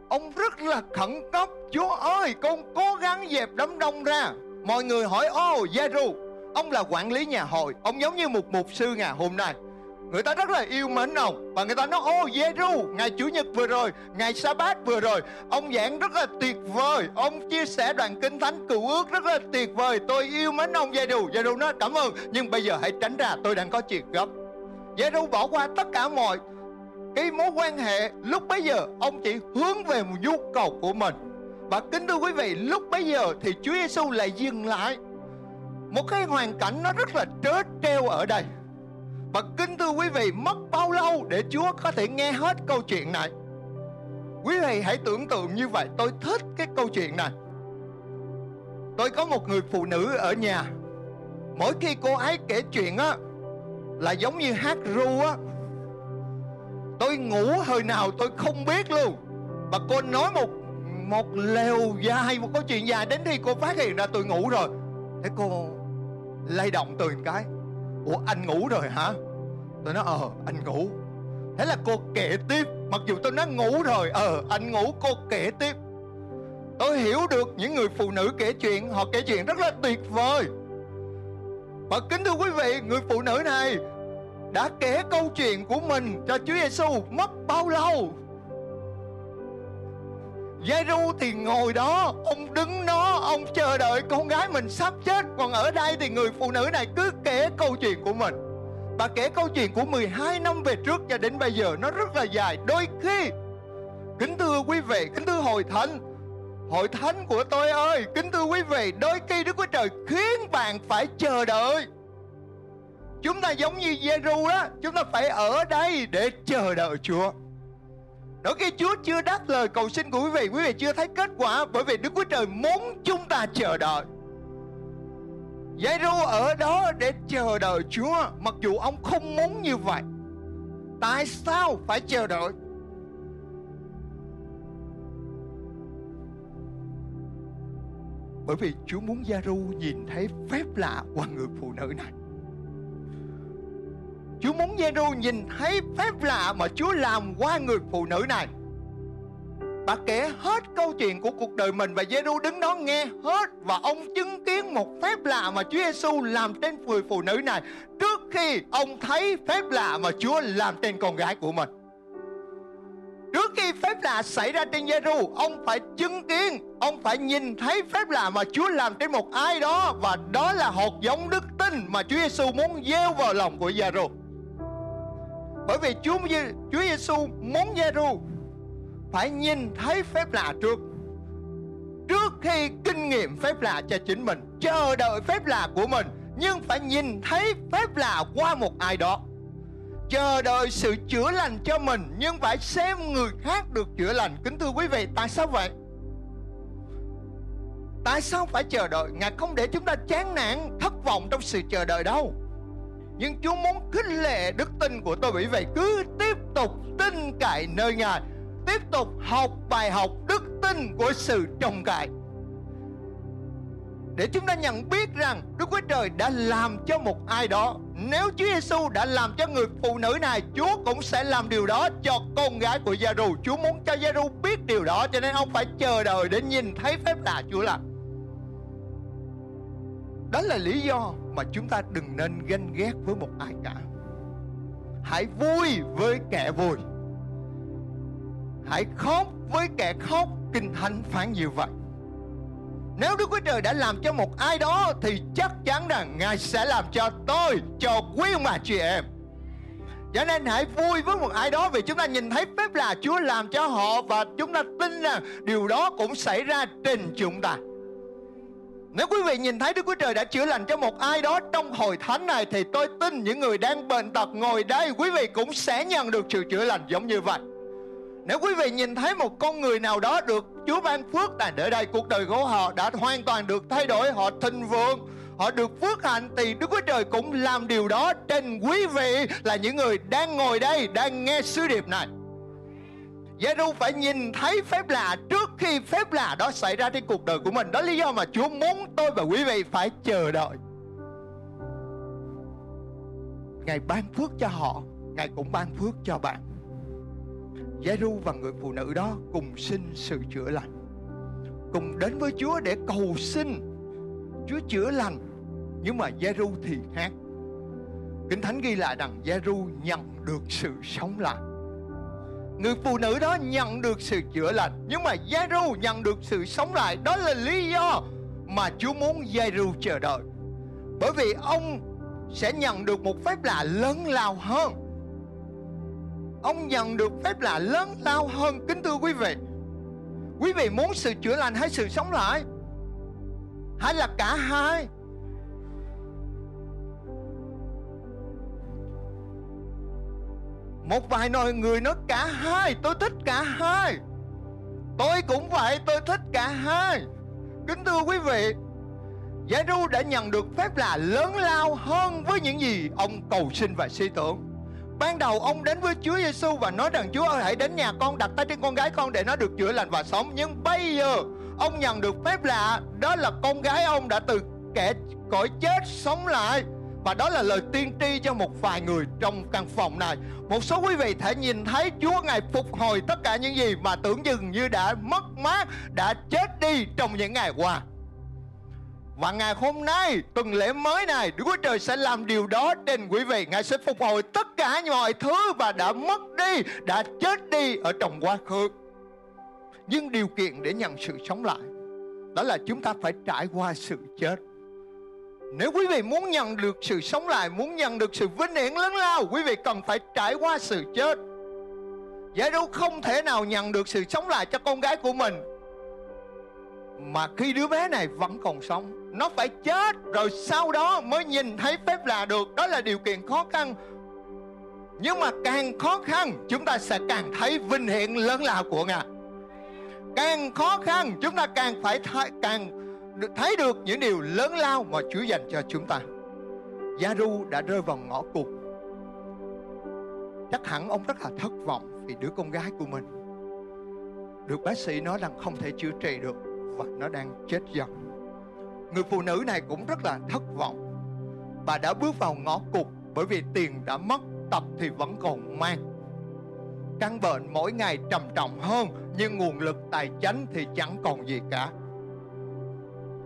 ông rất là khẩn cấp. Chúa ơi, con cố gắng dẹp đám đông ra. Mọi người hỏi ô Giê-ru, ông là quản lý nhà hội, ông giống như một mục sư ngày hôm nay. Người ta rất là yêu mến ông, và người ta nói ô Giê-ru, ngày Chủ nhật vừa rồi, ngày Sa-bát vừa rồi, ông giảng rất là tuyệt vời, ông chia sẻ đoạn Kinh Thánh Cựu Ước rất là tuyệt vời, tôi yêu mến ông Giê-ru. Giê-ru nói cảm ơn, nhưng bây giờ hãy tránh ra, tôi đang có chuyện gấp. Giê-ru bỏ qua tất cả mọi cái mối quan hệ. Lúc bấy giờ ông chỉ hướng về một nhu cầu của mình. Và kính thưa quý vị, lúc bấy giờ thì Chúa Giê-xu lại dừng lại. Một cái hoàn cảnh nó rất là trớ trêu ở đây. Và kính thưa quý vị, mất bao lâu để Chúa có thể nghe hết câu chuyện này? Quý vị hãy tưởng tượng như vậy. Tôi thích cái câu chuyện này. Tôi có một người phụ nữ ở nhà. Mỗi khi cô ấy kể chuyện á, là giống như hát ru á. Tôi ngủ hồi nào tôi không biết luôn. Và cô nói một lều dài, một câu chuyện dài, đến khi cô phát hiện ra tôi ngủ rồi. Thế cô lay động tôi một cái: ủa anh ngủ rồi hả? Tôi nói anh ngủ. Thế là cô kể tiếp. Mặc dù tôi nói ngủ rồi, anh ngủ, cô kể tiếp. Tôi hiểu được những người phụ nữ kể chuyện, họ kể chuyện rất là tuyệt vời. Và kính thưa quý vị, người phụ nữ này đã kể câu chuyện của mình cho Chúa Giê-xu mất bao lâu? Giê-ru thì ngồi đó, ông đứng đó, ông chờ đợi con gái mình sắp chết. Còn ở đây thì người phụ nữ này cứ kể câu chuyện của mình. Bà kể câu chuyện của 12 năm về trước cho đến bây giờ, nó rất là dài. Đôi khi, kính thưa quý vị, kính thưa hội thánh của tôi ơi, kính thưa quý vị, đôi khi Đức Chúa Trời khiến bạn phải chờ đợi. Chúng ta giống như Giê-ru đó, chúng ta phải ở đây để chờ đợi Chúa. Đôi khi Chúa chưa đáp lời cầu xin của quý vị chưa thấy kết quả, bởi vì Đức Chúa Trời muốn chúng ta chờ đợi. Giê-ru ở đó để chờ đợi Chúa, mặc dù ông không muốn như vậy. Tại sao phải chờ đợi? Bởi vì Chúa muốn Giê-ru nhìn thấy phép lạ qua người phụ nữ này. Chúa muốn Giê-ru nhìn thấy phép lạ mà Chúa làm qua người phụ nữ này. Bà kể hết câu chuyện của cuộc đời mình, và Giê-ru đứng đó nghe hết. Và ông chứng kiến một phép lạ mà Chúa Giê-xu làm trên người phụ nữ này, trước khi ông thấy phép lạ mà Chúa làm trên con gái của mình. Trước khi phép lạ xảy ra trên Giê-ru, ông phải chứng kiến, ông phải nhìn thấy phép lạ mà Chúa làm trên một ai đó. Và đó là hột giống đức tin mà Chúa Giê-xu muốn gieo vào lòng của Giê-ru. Bởi vì Chúa Giê-xu muốn Giê-ru phải nhìn thấy phép lạ trước khi kinh nghiệm phép lạ cho chính mình, chờ đợi phép lạ của mình. nhưng phải nhìn thấy phép lạ qua một ai đó. Chờ đợi sự chữa lành cho mình, nhưng phải xem người khác được chữa lành. Kính thưa quý vị, tại sao vậy? Tại sao phải chờ đợi? Ngài không để chúng ta chán nản, thất vọng trong sự chờ đợi đâu. Nhưng Chúa muốn khích lệ đức tin của tôi. Vì vậy cứ tiếp tục tin cậy nơi Ngài, tiếp tục học bài học đức tin của sự trông cậy, để chúng ta nhận biết rằng Đức Chúa Trời đã làm cho một ai đó. Nếu Chúa Giêsu đã làm cho người phụ nữ này, Chúa cũng sẽ làm điều đó cho con gái của Giê-ru. Chúa muốn cho Giê-ru biết điều đó, cho nên ông phải chờ đợi để nhìn thấy phép lạ Chúa làm. Đó là lý do mà chúng ta đừng nên ganh ghét với một ai cả. Hãy vui với kẻ vui, hãy khóc với kẻ khóc. Kinh Thánh phán như vậy. Nếu Đức Chúa Trời đã làm cho một ai đó thì chắc chắn rằng Ngài sẽ làm cho tôi, cho quý ông bà chị em. Cho nên hãy vui với một ai đó, vì chúng ta nhìn thấy phép lạ Chúa làm cho họ, và chúng ta tin rằng điều đó cũng xảy ra trên chúng ta. Nếu quý vị nhìn thấy Đức Chúa Trời đã chữa lành cho một ai đó trong hội thánh này, thì tôi tin những người đang bệnh tật ngồi đây, quý vị cũng sẽ nhận được sự chữa lành giống như vậy. Nếu quý vị nhìn thấy một con người nào đó được Chúa ban phước là để đây, cuộc đời của họ đã hoàn toàn được thay đổi, họ thịnh vượng, họ được phước hạnh, thì Đức Chúa Trời cũng làm điều đó trên quý vị, là những người đang ngồi đây, đang nghe sứ điệp này. Giê-ru phải nhìn thấy phép lạ trước khi phép lạ đó xảy ra trên cuộc đời của mình. Đó là lý do mà Chúa muốn tôi và quý vị phải chờ đợi. Ngài ban phước cho họ, Ngài cũng ban phước cho bạn. Giê-ru và người phụ nữ đó cùng xin sự chữa lành, cùng đến với Chúa để cầu xin Chúa chữa lành. Nhưng mà Giê-ru thì khác. Kinh Thánh ghi lại rằng Giê-ru nhận được sự sống lại, người phụ nữ đó nhận được sự chữa lành, nhưng mà Giê-ru nhận được sự sống lại. Đó là lý do mà Chúa muốn Giê-ru chờ đợi, bởi vì ông sẽ nhận được một phép lạ lớn lao hơn. Ông nhận được phép lạ lớn lao hơn. Kính thưa quý vị muốn sự chữa lành hay sự sống lại, hay là cả hai? Một vài người nói cả hai, tôi thích cả hai. Tôi cũng vậy, tôi thích cả hai. Kính thưa quý vị, Giê-ru đã nhận được phép lạ lớn lao hơn với những gì ông cầu xin và suy tưởng. Ban đầu ông đến với Chúa Giê-xu và nói rằng Chúa ơi, hãy đến nhà con, đặt tay trên con gái con để nó được chữa lành và sống. Nhưng bây giờ ông nhận được phép lạ, đó là con gái ông đã từ kẻ cõi chết sống lại. Và đó là lời tiên tri cho một vài người trong căn phòng này. Một số quý vị thể nhìn thấy Chúa Ngài phục hồi tất cả những gì mà tưởng chừng như đã mất mát, đã chết đi trong những ngày qua. Và ngày hôm nay, tuần lễ mới này, Đức Chúa Trời sẽ làm điều đó trên quý vị. Ngài sẽ phục hồi tất cả mọi thứ và đã mất đi, đã chết đi ở trong quá khứ. Nhưng điều kiện để nhận sự sống lại, đó là chúng ta phải trải qua sự chết. Nếu quý vị muốn nhận được sự sống lại, muốn nhận được sự vinh hiển lớn lao, quý vị cần phải trải qua sự chết. Giê-ru không thể nào nhận được sự sống lại cho con gái của mình mà khi đứa bé này vẫn còn sống. Nó phải chết rồi sau đó mới nhìn thấy phép lạ được. Đó là điều kiện khó khăn. Nhưng mà càng khó khăn, chúng ta sẽ càng thấy vinh hiển lớn lao của Ngài. Càng khó khăn, chúng ta càng phải thấy được những điều lớn lao mà Chúa dành cho chúng ta. Giê-ru đã rơi vào ngõ cụt. Chắc hẳn ông rất là thất vọng vì đứa con gái của mình được bác sĩ nói rằng không thể chữa trị được và nó đang chết dần. Người phụ nữ này cũng rất là thất vọng. Bà đã bước vào ngõ cụt bởi vì tiền đã mất, tật thì vẫn còn mang. Căn bệnh mỗi ngày trầm trọng hơn, nhưng nguồn lực tài chánh thì chẳng còn gì cả.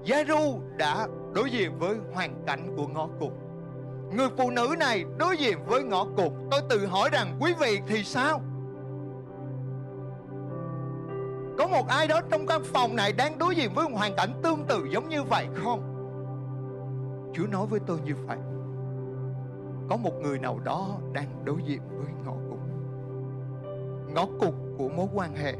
Giê-ru đã đối diện với hoàn cảnh của ngõ cụt. Người phụ nữ này đối diện với ngõ cụt. Tôi tự hỏi rằng quý vị thì sao? Có một ai đó trong căn phòng này đang đối diện với hoàn cảnh tương tự giống như vậy không? Chúa nói với tôi như vậy. Có một người nào đó đang đối diện với ngõ cụt của mối quan hệ.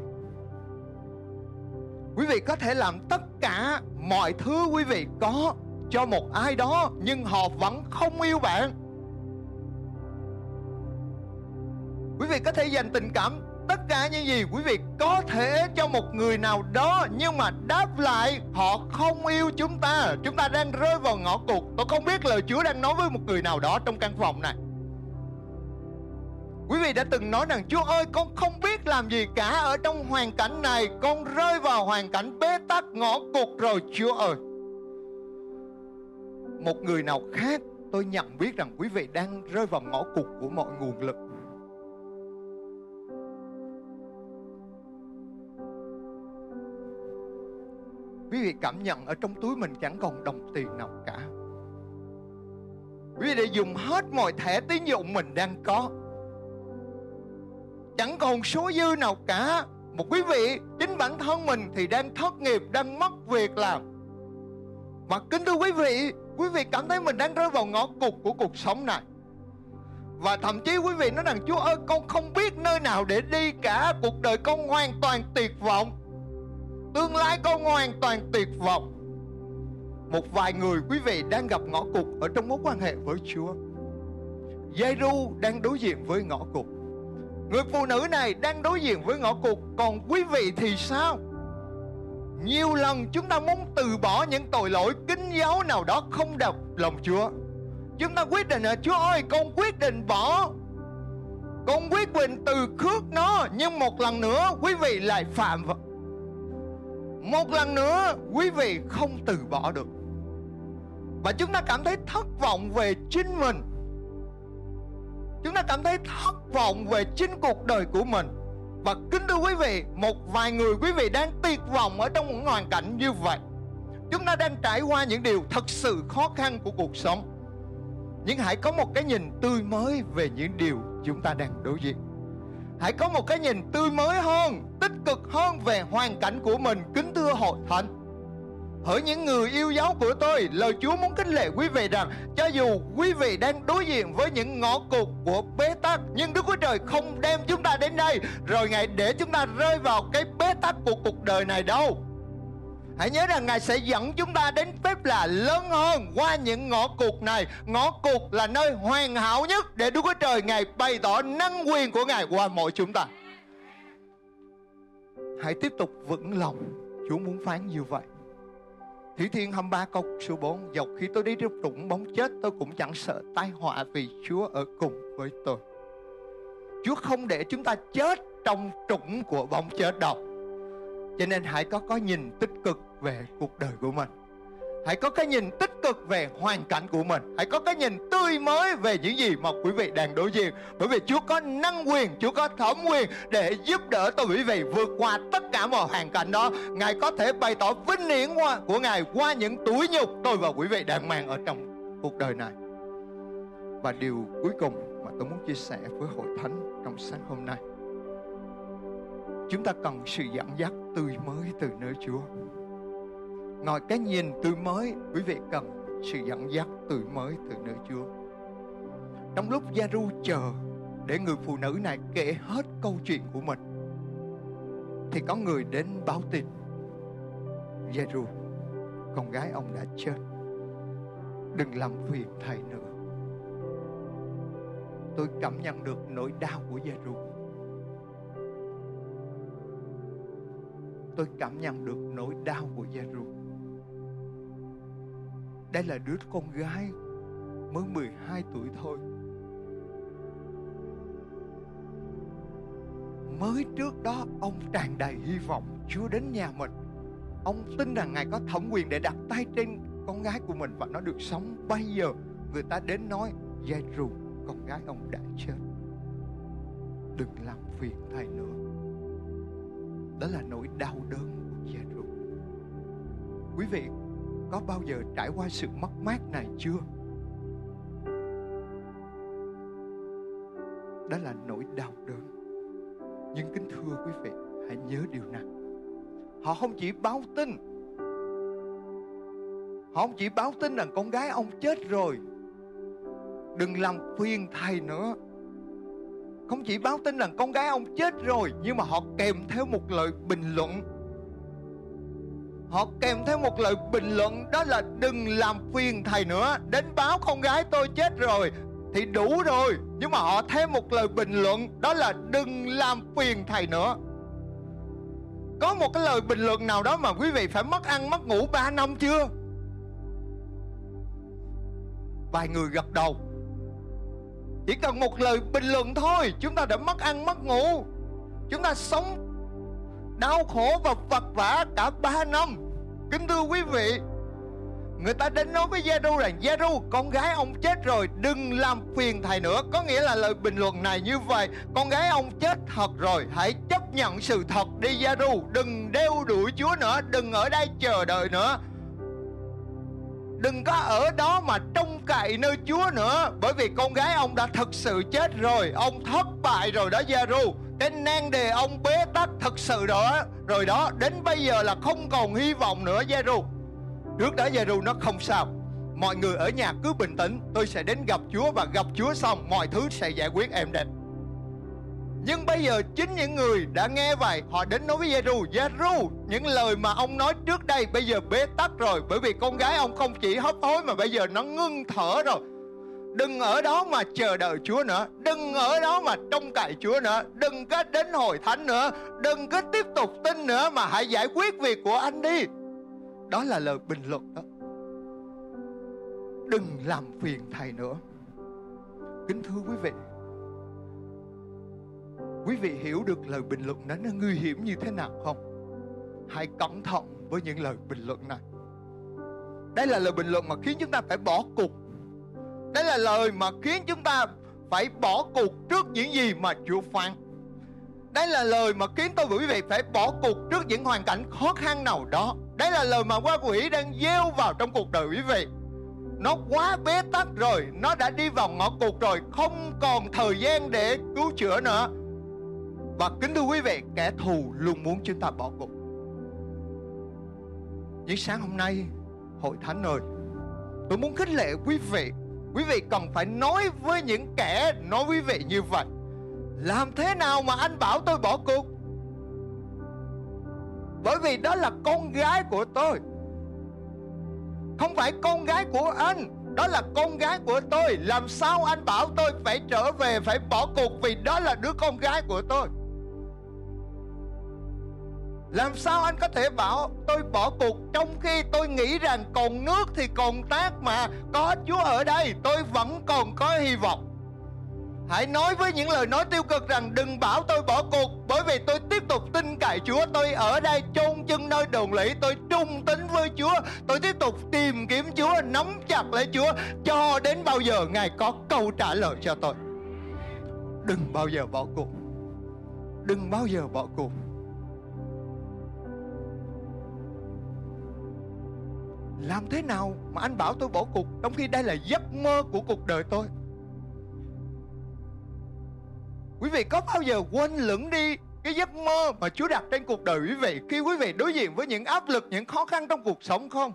Quý vị có thể làm tất cả mọi thứ quý vị có cho một ai đó nhưng họ vẫn không yêu bạn. Quý vị có thể dành tình cảm tất cả những gì quý vị có thể cho một người nào đó, nhưng mà đáp lại họ không yêu chúng ta. Chúng ta đang rơi vào ngõ cụt. Tôi không biết lời Chúa đang nói với một người nào đó trong căn phòng này. Quý vị đã từng nói rằng: Chúa ơi, con không biết làm gì cả ở trong hoàn cảnh này, con rơi vào hoàn cảnh bế tắc ngõ cụt rồi Chúa ơi. Một người nào khác, tôi nhận biết rằng quý vị đang rơi vào ngõ cụt của mọi nguồn lực. Quý vị cảm nhận ở trong túi mình chẳng còn đồng tiền nào cả. Quý vị đã dùng hết mọi thẻ tín dụng mình đang có, chẳng còn số dư nào cả. Một quý vị, chính bản thân mình thì đang thất nghiệp, đang mất việc làm. Và kính thưa quý vị cảm thấy mình đang rơi vào ngõ cụt của cuộc sống này. Và thậm chí quý vị nói rằng: Chúa ơi, con không biết nơi nào để đi cả, cuộc đời con hoàn toàn tuyệt vọng, tương lai con hoàn toàn tuyệt vọng. Một vài người quý vị đang gặp ngõ cụt ở trong mối quan hệ với Chúa. Giê-ru đang đối diện với ngõ cụt. Người phụ nữ này đang đối diện với ngõ cụt. Còn quý vị thì sao? Nhiều lần chúng ta muốn từ bỏ những tội lỗi kín dấu nào đó không đọc lòng Chúa. Chúng ta quyết định là: Chúa ơi, con quyết định bỏ, con quyết định từ khước nó. Nhưng một lần nữa quý vị lại phạm vào. Một lần nữa quý vị không từ bỏ được. Và chúng ta cảm thấy thất vọng về chính mình. Chúng ta cảm thấy thất vọng về chính cuộc đời của mình. Và kính thưa quý vị, một vài người quý vị đang tuyệt vọng ở trong những hoàn cảnh như vậy. Chúng ta đang trải qua những điều thật sự khó khăn của cuộc sống. Nhưng hãy có một cái nhìn tươi mới về những điều chúng ta đang đối diện. Hãy có một cái nhìn tươi mới hơn, tích cực hơn về hoàn cảnh của mình. Kính thưa hội thánh, hỡi những người yêu dấu của tôi, lời Chúa muốn kính lệ quý vị rằng cho dù quý vị đang đối diện với những ngõ cụt của bế tắc, nhưng Đức Chúa Trời không đem chúng ta đến đây rồi Ngài để chúng ta rơi vào cái bế tắc của cuộc đời này đâu. Hãy nhớ rằng Ngài sẽ dẫn chúng ta đến phép lạ lớn hơn qua những ngõ cụt này. Ngõ cụt là nơi hoàn hảo nhất để Đức Chúa Trời Ngài bày tỏ năng quyền của Ngài qua mỗi chúng ta. Hãy tiếp tục vững lòng. Chúa muốn phán như vậy. Thi Thiên 23 câu số 4: Dọc khi tôi đi trong trũng bóng chết, tôi cũng chẳng sợ tai họa, vì Chúa ở cùng với tôi. Chúa không để chúng ta chết trong trũng của bóng chết đâu. Cho nên hãy có nhìn tích cực về cuộc đời của mình. Hãy có cái nhìn tích cực về hoàn cảnh của mình. Hãy có cái nhìn tươi mới về những gì mà quý vị đang đối diện. Bởi vì Chúa có năng quyền, Chúa có thẩm quyền để giúp đỡ tôi quý vị vượt qua tất cả mọi hoàn cảnh đó. Ngài có thể bày tỏ vinh hiển của Ngài qua những tủi nhục tôi và quý vị đang mang ở trong cuộc đời này. Và điều cuối cùng mà tôi muốn chia sẻ với hội thánh trong sáng hôm nay: chúng ta cần sự dẫn dắt tươi mới từ nơi Chúa. Ngoài cái nhìn tươi mới, quý vị cần sự dẫn dắt tươi mới từ nơi Chúa. Trong lúc Giê-ru chờ để người phụ nữ này kể hết câu chuyện của mình, thì có người đến báo tin: Giê-ru, con gái ông đã chết, đừng làm phiền thầy nữa. Tôi cảm nhận được nỗi đau của Giê-ru. Tôi cảm nhận được nỗi đau của Giê-ru. Đây là đứa con gái mới 12 tuổi thôi. Mới trước đó ông tràn đầy hy vọng Chúa đến nhà mình. Ông tin rằng Ngài có thẩm quyền để đặt tay trên con gái của mình và nó được sống. Bây giờ người ta đến nói: Giê-ru, con gái ông đã chết, đừng làm phiền thầy nữa. Đó là nỗi đau đớn của Giê-ru. Quý vị có bao giờ trải qua sự mất mát này chưa? Đó là nỗi đau đớn. Nhưng kính thưa quý vị, hãy nhớ điều này: họ không chỉ báo tin, họ không chỉ báo tin rằng con gái ông chết rồi, đừng làm phiền thầy nữa. Không chỉ báo tin rằng con gái ông chết rồi, nhưng mà họ kèm theo một lời bình luận. họ kèm theo một lời bình luận, đó là đừng làm phiền thầy nữa, đến báo con gái tôi chết rồi thì đủ rồi. Nhưng mà họ thêm một lời bình luận, đó là đừng làm phiền thầy nữa. Có một cái lời bình luận nào đó mà quý vị phải mất ăn mất ngủ 3 năm chưa? Vài người gật đầu. Chỉ cần một lời bình luận thôi, chúng ta đã mất ăn mất ngủ, chúng ta sống đau khổ và vật vã cả 3 năm. Kính thưa quý vị, người ta đến nói với Giê-ru rằng, Giê-ru, con gái ông chết rồi, đừng làm phiền thầy nữa. Có nghĩa là lời bình luận này như vậy: con gái ông chết thật rồi, hãy chấp nhận sự thật đi Giê-ru, đừng đeo đuổi Chúa nữa, đừng ở đây chờ đợi nữa, đừng có ở đó mà trông cậy nơi Chúa nữa, bởi vì con gái ông đã thật sự chết rồi, ông thất bại rồi đó Giê-ru. Cái nan đề ông bế tắc thật sự rồi đó, đến bây giờ là không còn hy vọng nữa Giê-ru. Trước đó Giê-ru nó không sao, mọi người ở nhà cứ bình tĩnh, tôi sẽ đến gặp Chúa và gặp Chúa xong mọi thứ sẽ giải quyết êm đẹp. Nhưng bây giờ chính những người đã nghe vậy, họ đến nói với Giê-ru, Giê-ru, những lời mà ông nói trước đây bây giờ bế tắc rồi, bởi vì con gái ông không chỉ hấp hối mà bây giờ nó ngưng thở rồi. Đừng ở đó mà chờ đợi Chúa nữa, đừng ở đó mà trông cậy Chúa nữa, đừng có đến hội thánh nữa, đừng có tiếp tục tin nữa, mà hãy giải quyết việc của anh đi. Đó là lời bình luận đó, đừng làm phiền thầy nữa. Kính thưa quý vị, quý vị hiểu được lời bình luận đó nó nguy hiểm như thế nào không? Hãy cẩn thận với những lời bình luận này. Đây là lời bình luận mà khiến chúng ta phải bỏ cuộc. Đây là lời mà khiến chúng ta phải bỏ cuộc trước những gì mà Chúa phán. Đây là lời mà khiến tôi và quý vị phải bỏ cuộc trước những hoàn cảnh khó khăn nào đó. Đây là lời mà ma quỷ đang gieo vào trong cuộc đời quý vị. Nó quá bế tắc rồi, nó đã đi vào ngõ cụt rồi, không còn thời gian để cứu chữa nữa. Và kính thưa quý vị, kẻ thù luôn muốn chúng ta bỏ cuộc. Nhưng sáng hôm nay, hội thánh ơi, tôi muốn khích lệ quý vị. Quý vị cần phải nói với những kẻ nói quý vị như vậy: làm thế nào mà anh bảo tôi bỏ cuộc? Bởi vì đó là con gái của tôi, không phải con gái của anh. Đó là con gái của tôi. Làm sao anh bảo tôi phải trở về, phải bỏ cuộc, vì đó là đứa con gái của tôi? Làm sao anh có thể bảo tôi bỏ cuộc trong khi tôi nghĩ rằng còn nước thì còn tát mà, có Chúa ở đây tôi vẫn còn có hy vọng. Hãy nói với những lời nói tiêu cực rằng đừng bảo tôi bỏ cuộc, bởi vì tôi tiếp tục tin cậy Chúa, tôi ở đây chôn chân nơi đồn lũy, tôi trung tín với Chúa, tôi tiếp tục tìm kiếm Chúa, nắm chặt lấy Chúa cho đến bao giờ Ngài có câu trả lời cho tôi. Đừng bao giờ bỏ cuộc, đừng bao giờ bỏ cuộc. Làm thế nào mà anh bảo tôi bỏ cuộc trong khi đây là giấc mơ của cuộc đời tôi? Quý vị có bao giờ quên lửng đi cái giấc mơ mà Chúa đặt trên cuộc đời quý vị khi quý vị đối diện với những áp lực, những khó khăn trong cuộc sống không?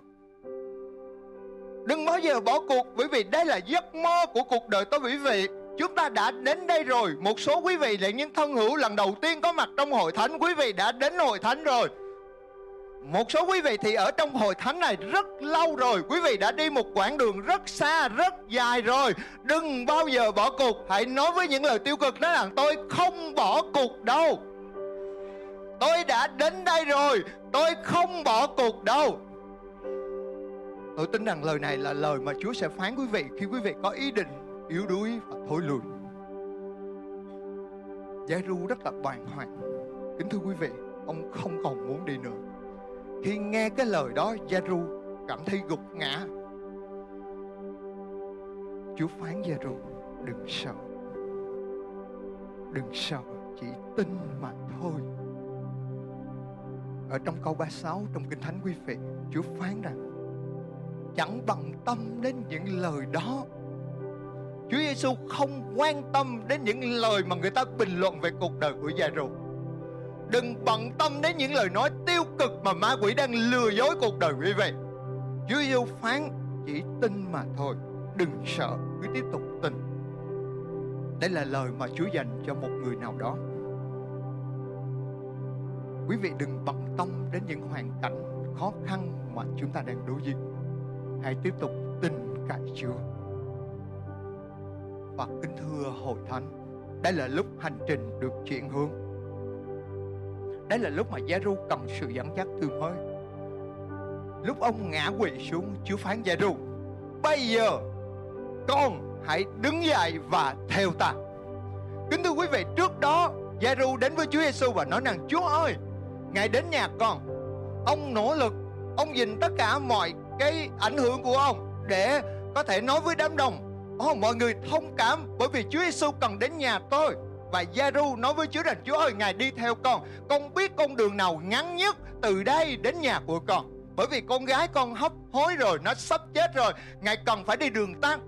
Đừng bao giờ bỏ cuộc, bởi vì đây là giấc mơ của cuộc đời tôi quý vị. Chúng ta đã đến đây rồi, một số quý vị là những thân hữu lần đầu tiên có mặt trong hội thánh, quý vị đã đến hội thánh rồi. Một số quý vị thì ở trong hội thánh này rất lâu rồi, quý vị đã đi một quãng đường rất xa, rất dài rồi. Đừng bao giờ bỏ cuộc, hãy nói với những lời tiêu cực đó rằng tôi không bỏ cuộc đâu. Tôi đã đến đây rồi, tôi không bỏ cuộc đâu. Tôi tin rằng lời này là lời mà Chúa sẽ phán quý vị khi quý vị có ý định yếu đuối và thối lùi. Giê-ru rất là bàng hoàng. Kính thưa quý vị, ông không còn muốn đi nữa. Khi nghe cái lời đó, Giê-ru cảm thấy gục ngã. Chúa phán Giê-ru, đừng sợ, đừng sợ, chỉ tin mà thôi. Ở trong câu 36 trong Kinh Thánh quý vị, Chúa phán rằng chẳng bằng tâm đến những lời đó. Chúa Giê-xu không quan tâm đến những lời mà người ta bình luận về cuộc đời của Giê-ru. Đừng bận tâm đến những lời nói tiêu cực mà ma quỷ đang lừa dối cuộc đời quý vị. Chúa Giê-xu phán chỉ tin mà thôi, đừng sợ, cứ tiếp tục tin. Đây là lời mà Chúa dành cho một người nào đó. Quý vị đừng bận tâm đến những hoàn cảnh khó khăn mà chúng ta đang đối diện, hãy tiếp tục tin cậy Chúa. Và kính thưa hội thánh, đây là lúc hành trình được chuyển hướng. Đây là lúc mà Giê-ru cần sự dẫn dắt từ mới. Lúc ông ngã quỵ xuống, Chúa phán Giê-ru: bây giờ con hãy đứng dậy và theo ta. Kính thưa quý vị, trước đó Giê-ru đến với Chúa Giê-xu và nói rằng: Chúa ơi, Ngài đến nhà con. Ông nỗ lực, ông dình tất cả mọi cái ảnh hưởng của ông để có thể nói với đám đông: mọi người thông cảm bởi vì Chúa Giê-xu cần đến nhà tôi. Và Giê-ru nói với Chúa rằng: Chúa ơi, Ngài đi theo con biết con đường nào ngắn nhất từ đây đến nhà của con. Bởi vì con gái con hấp hối rồi, nó sắp chết rồi, Ngài cần phải đi đường tắt.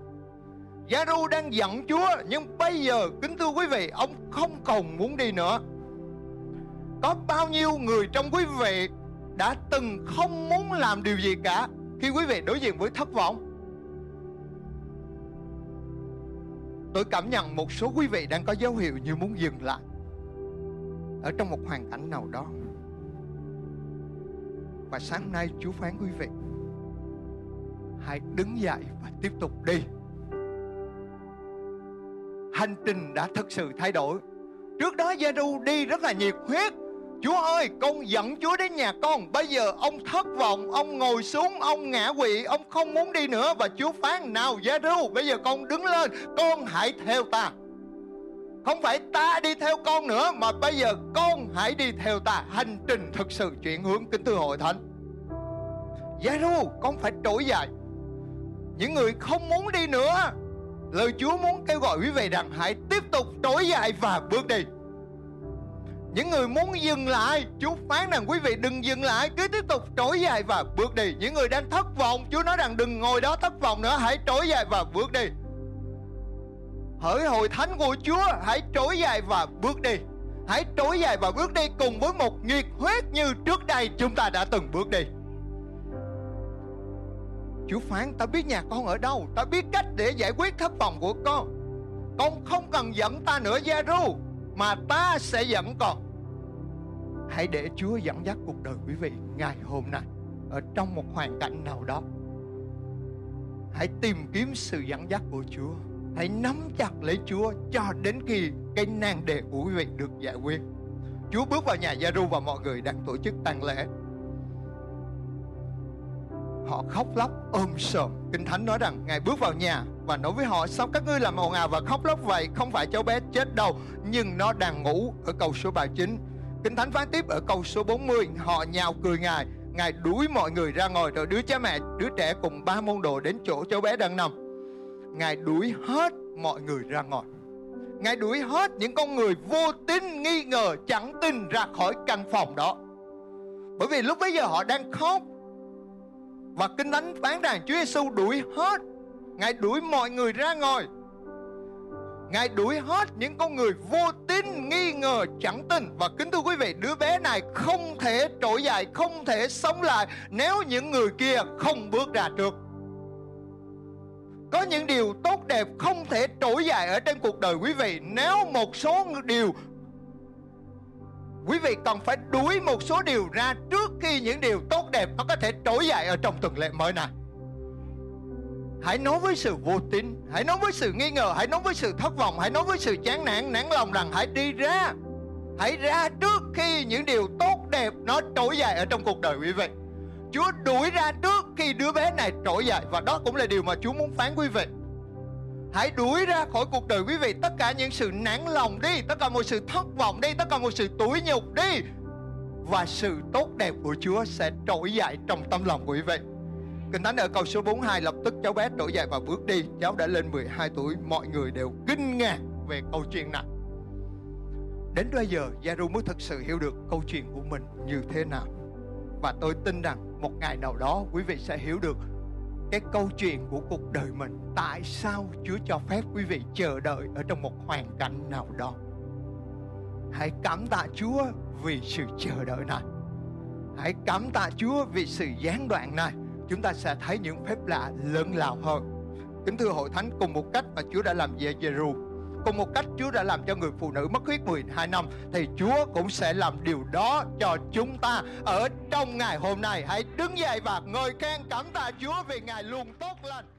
Giê-ru đang giận Chúa, nhưng bây giờ kính thưa quý vị, ông không còn muốn đi nữa. Có bao nhiêu người trong quý vị đã từng không muốn làm điều gì cả khi quý vị đối diện với thất vọng? Tôi cảm nhận một số quý vị đang có dấu hiệu như muốn dừng lại ở trong một hoàn cảnh nào đó. Và sáng hôm nay Chúa phán quý vị: hãy đứng dậy và tiếp tục đi. Hành trình đã thực sự thay đổi. Trước đó Giê-ru đi rất là nhiệt huyết: Chúa ơi, con dẫn Chúa đến nhà con. Bây giờ ông thất vọng, ông ngồi xuống, ông ngã quỵ, ông không muốn đi nữa. Và Chúa phán: nào Giê-ru, bây giờ con đứng lên, con hãy theo ta. Không phải ta đi theo con nữa, mà bây giờ con hãy đi theo ta. Hành trình thực sự chuyển hướng, kính thưa hội thánh. Giê-ru, con phải trỗi dậy. Những người không muốn đi nữa, lời Chúa muốn kêu gọi quý vị rằng hãy tiếp tục trỗi dậy và bước đi. Những người muốn dừng lại, Chúa phán rằng quý vị đừng dừng lại, cứ tiếp tục trỗi dậy và bước đi. Những người đang thất vọng, Chúa nói rằng đừng ngồi đó thất vọng nữa, hãy trỗi dậy và bước đi. Hỡi hội thánh của Chúa, hãy trỗi dậy và bước đi. Hãy trỗi dậy và bước đi cùng với một nhiệt huyết như trước đây chúng ta đã từng bước đi. Chúa phán: ta biết nhà con ở đâu, ta biết cách để giải quyết thất vọng của con. Con không cần dẫn ta nữa Giê-ru, mà ta sẽ dẫn con. Hãy để Chúa dẫn dắt cuộc đời quý vị ngày hôm nay ở trong một hoàn cảnh nào đó. Hãy tìm kiếm sự dẫn dắt của Chúa, hãy nắm chặt lấy Chúa cho đến khi cái nan đề của quý vị được giải quyết. Chúa bước vào nhà Giê-ru và mọi người đang tổ chức tang lễ. Họ khóc lóc ôm sòm. Kinh Thánh nói rằng Ngài bước vào nhà và nói với họ: sao các ngươi làm ồn ào và khóc lóc vậy? Không phải cháu bé chết đâu, nhưng nó đang ngủ. Ở câu số 39. Kinh Thánh phán tiếp ở câu số 40: họ nhào cười Ngài. Ngài đuổi mọi người ra ngoài, rồi đứa cha mẹ, đứa trẻ cùng 3 môn đồ đến chỗ cháu bé đang nằm. Ngài đuổi hết mọi người ra ngoài. Ngài đuổi hết những con người vô tín, nghi ngờ, chẳng tin ra khỏi căn phòng đó. Bởi vì lúc bấy giờ họ đang khóc. Và Kinh Thánh phán rằng Chúa Giê-xu đuổi hết. Ngài đuổi mọi người ra ngoài. Ngài đuổi hết những con người vô tín, nghi ngờ, chẳng tin. Và kính thưa quý vị, đứa bé này không thể trỗi dậy, không thể sống lại nếu những người kia không bước ra trước. Có những điều tốt đẹp không thể trỗi dậy ở trên cuộc đời quý vị nếu một số điều quý vị cần phải đuổi một số điều ra trước khi những điều tốt đẹp nó có thể trỗi dậy ở trong tuần lễ mới này. Hãy nói với sự vô tín, hãy nói với sự nghi ngờ, hãy nói với sự thất vọng, hãy nói với sự chán nản, nản lòng rằng hãy đi ra. Hãy ra trước khi những điều tốt đẹp nó trỗi dậy ở trong cuộc đời quý vị. Chúa đuổi ra trước khi đứa bé này trỗi dậy. Và đó cũng là điều mà Chúa muốn phán quý vị. Hãy đuổi ra khỏi cuộc đời quý vị tất cả những sự nản lòng đi, tất cả mọi sự thất vọng đi, tất cả mọi sự tủi nhục đi. Và sự tốt đẹp của Chúa sẽ trỗi dậy trong tâm lòng của quý vị. Kinh Thánh ở câu số 42: lập tức cháu bé trỗi dậy và bước đi. Cháu đã lên 12 tuổi. Mọi người đều kinh ngạc về câu chuyện này. Đến bây giờ Giê-ru mới thực sự hiểu được câu chuyện của mình như thế nào. Và tôi tin rằng một ngày nào đó quý vị sẽ hiểu được cái câu chuyện của cuộc đời mình. Tại sao Chúa cho phép quý vị chờ đợi ở trong một hoàn cảnh nào đó? Hãy cảm tạ Chúa vì sự chờ đợi này. Hãy cảm tạ Chúa vì sự gián đoạn này. Chúng ta sẽ thấy những phép lạ lớn lao hơn. Kính thưa hội thánh, cùng một cách mà Chúa đã làm về Giê-ru, Cùng một cách Chúa đã làm cho người phụ nữ mất huyết 12 năm thì Chúa cũng sẽ làm điều đó cho chúng ta ở trong ngày hôm nay. Hãy đứng dậy và ngợi khen cảm tạ Chúa vì Ngài luôn tốt lành.